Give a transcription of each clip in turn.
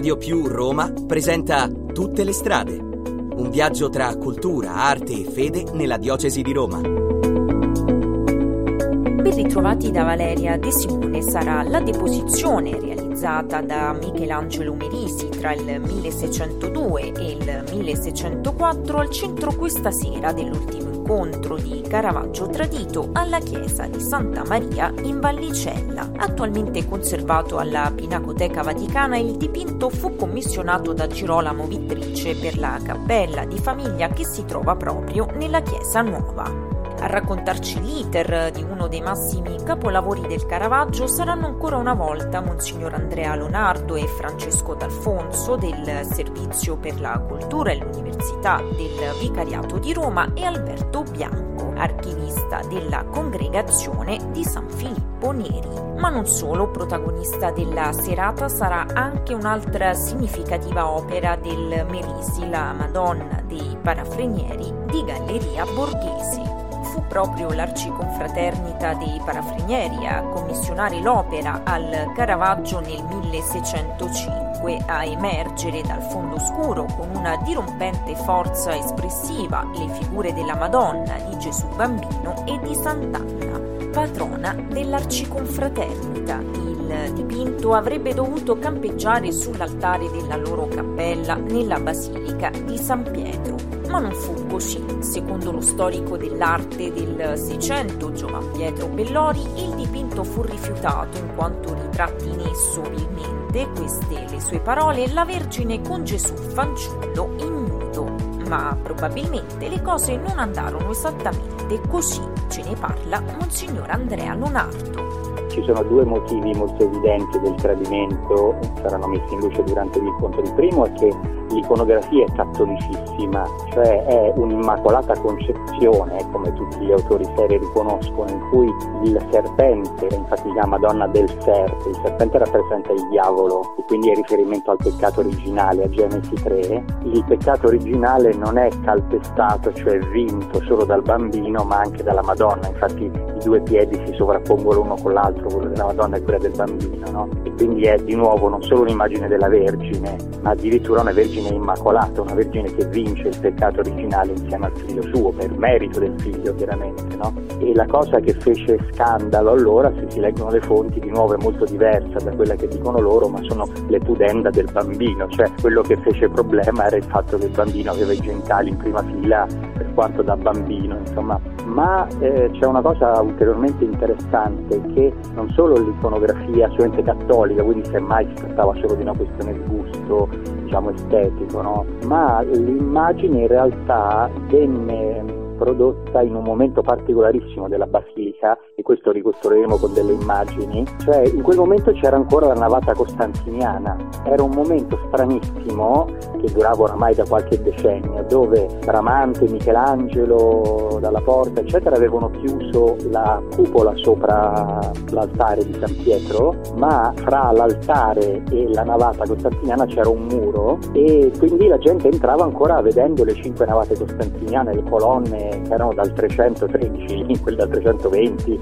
Radio Più Roma presenta Tutte le strade, un viaggio tra cultura, arte e fede nella diocesi di Roma. Ben ritrovati da Valeria De Simone. Sarà la deposizione realizzata da Michelangelo Merisi tra il 1602 e il 1604 al centro questa sera dell'ultimo incontro di Caravaggio tradito alla chiesa di Santa Maria in Vallicella. Attualmente conservato alla Pinacoteca Vaticana, il dipinto fu commissionato da Girolamo Vitrice per la cappella di famiglia che si trova proprio nella Chiesa Nuova. A raccontarci l'iter di uno dei massimi capolavori del Caravaggio saranno ancora una volta Monsignor Andrea Lonardo e Francesco D'Alfonso del Servizio per la Cultura e l'Università del Vicariato di Roma e Alberto Bianco, archivista della Congregazione di San Filippo Neri. Ma non solo, protagonista della serata sarà anche un'altra significativa opera del Merisi, la Madonna dei Parafrenieri di Galleria Borghese. Fu proprio l'arciconfraternita dei Parafrenieri a commissionare l'opera al Caravaggio nel 1605, a emergere dal fondo oscuro con una dirompente forza espressiva le figure della Madonna, di Gesù Bambino e di Sant'Anna, patrona dell'arciconfraternita. Il dipinto avrebbe dovuto campeggiare sull'altare della loro cappella nella Basilica di San Pietro. Ma non fu così. Secondo lo storico dell'arte del Seicento Giovan Pietro Bellori, il dipinto fu rifiutato in quanto ritratti in esso vilmente, queste le sue parole, la Vergine con Gesù fanciullo in nudo. Ma probabilmente le cose non andarono esattamente così, ce ne parla Monsignor Andrea Lonardo. Ci sono due motivi molto evidenti del tradimento, saranno messi in luce durante l'incontro. Il primo è che l'iconografia è cattolicissima, cioè è un'immacolata concezione, come tutti gli autori seri riconoscono, in cui il serpente, infatti la Madonna del Serpe, il serpente rappresenta il diavolo e quindi è riferimento al peccato originale, a Genesi 3. Il peccato originale non è calpestato, cioè vinto solo dal bambino, ma anche dalla Madonna, infatti i due piedi si sovrappongono uno con l'altro, quello della Madonna e quello del bambino, no? E quindi è di nuovo non solo un'immagine della Vergine, ma addirittura una Vergine immacolata, una Vergine che vince il peccato originale insieme al figlio suo, per merito del figlio chiaramente, no? E la cosa che fece scandalo allora, se si leggono le fonti, di nuovo è molto diversa da quella che dicono loro, ma sono le pudenda del bambino, cioè quello che fece problema era il fatto che il bambino aveva i gentili in prima fila, per quanto da bambino, insomma. Ma c'è una cosa ulteriormente interessante, che non solo l'iconografia solamente cattolica, quindi semmai si trattava solo di una questione di gusto, diciamo estetico, no? Ma l'immagine in realtà venne prodotta in un momento particolarissimo della basilica, e questo ricostruiremo con delle immagini, cioè in quel momento c'era ancora la navata costantiniana, era un momento stranissimo che durava oramai da qualche decennio, dove Bramante, Michelangelo, Dalla Porta eccetera avevano chiuso la cupola sopra l'altare di San Pietro, ma fra l'altare e la navata costantiniana c'era un muro e quindi la gente entrava ancora vedendo le 5 navate costantiniane, le colonne che erano dal 313, quel dal 320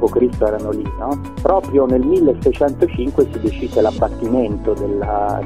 d.C. erano lì, no? Proprio nel 1605 si decise l'abbattimento di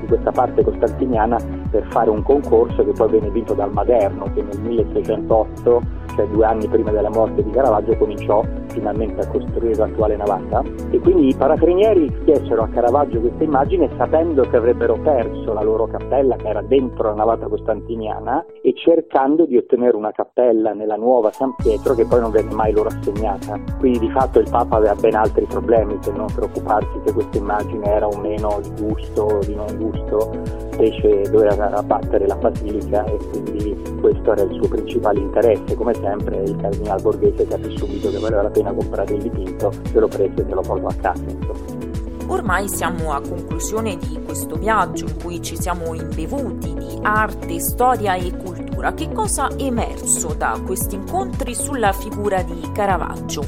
questa parte costantiniana per fare un concorso che poi venne vinto dal Maderno, che nel 1608, cioè 2 anni prima della morte di Caravaggio, cominciò finalmente a costruire l'attuale navata. E quindi i Parafrenieri chiesero a Caravaggio questa immagine sapendo che avrebbero perso la loro cappella che era dentro la navata costantiniana, e cercando di ottenere una cappella nella nuova San Pietro che poi non venne mai loro assegnata. Quindi di fatto il Papa aveva ben altri problemi che non preoccuparsi se questa immagine era o meno di gusto o di non gusto, invece doveva abbattere la basilica e quindi questo era il suo principale interesse. Come sempre il cardinal Borghese capì subito che valeva la pena comprare il dipinto, se lo prese e se lo portò a casa, insomma. Ormai siamo a conclusione di questo viaggio in cui ci siamo imbevuti di arte, storia e cultura. Che cosa è emerso da questi incontri sulla figura di Caravaggio?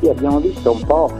Sì, abbiamo visto un po',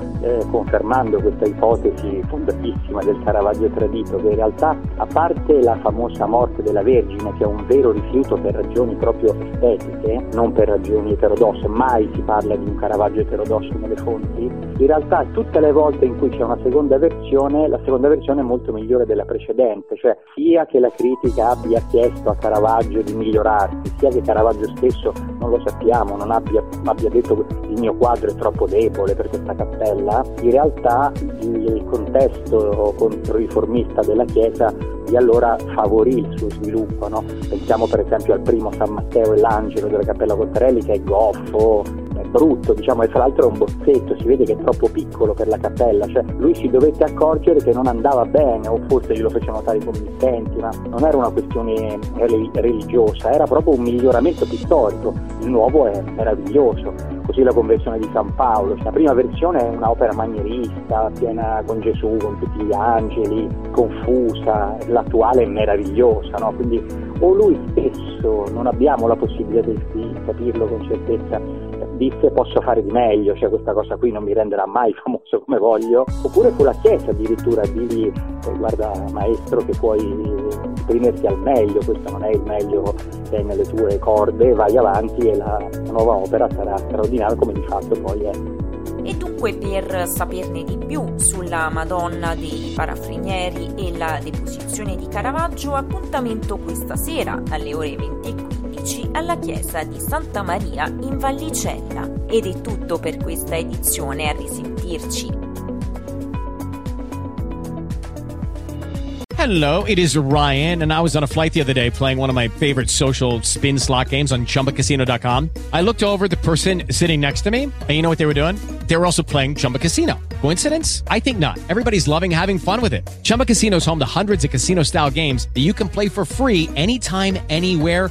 confermando questa ipotesi fondatissima del Caravaggio tradito, che in realtà, a parte la famosa morte della Vergine, che è un vero rifiuto per ragioni proprio estetiche, non per ragioni eterodosse, mai si parla di un Caravaggio eterodosso nelle fonti, in realtà tutte le volte in cui c'è una seconda versione, la seconda versione è molto migliore della precedente, cioè sia che la critica abbia chiesto a Caravaggio di migliorarsi, sia che Caravaggio stesso, non lo sappiamo, non abbia detto il mio quadro è troppo debole per questa cappella, in realtà il contesto controriformista della Chiesa di allora favorì il suo sviluppo, no? Pensiamo per esempio al primo San Matteo e l'Angelo della Cappella Voltarelli, che è goffo, è brutto, diciamo, e tra l'altro è un bozzetto, si vede che è troppo piccolo per la cappella, cioè lui si dovette accorgere che non andava bene, o forse glielo fece notare i committenti, ma non era una questione religiosa, era proprio un miglioramento pittorico, il nuovo è meraviglioso. Così la Conversione di San Paolo, la prima versione è un'opera manierista, piena con Gesù, con tutti gli angeli, confusa, l'attuale è meravigliosa, no? Quindi o lui stesso, non abbiamo la possibilità di capirlo con certezza, disse posso fare di meglio, cioè questa cosa qui non mi renderà mai famoso come voglio, oppure fu la Chiesa addirittura a dirgli guarda maestro che puoi esprimerti al meglio, questo non è il meglio che è nelle tue corde, vai avanti e la nuova opera sarà straordinaria, come di fatto poi è. E dunque, per saperne di più sulla Madonna dei Parafrenieri e la deposizione di Caravaggio, appuntamento questa sera alle ore 20:15 alla chiesa di Santa Maria in Vallicella. Ed è tutto per questa edizione, a risentirci. Hello, it is Ryan, and I was on a flight the other day playing one of my favorite social spin slot games on chumbacasino.com. I looked over at the person sitting next to me, and you know what they were doing? They were also playing Chumba Casino. Coincidence? I think not. Everybody's loving having fun with it. Chumba Casino is home to hundreds of casino-style games that you can play for free anytime, anywhere,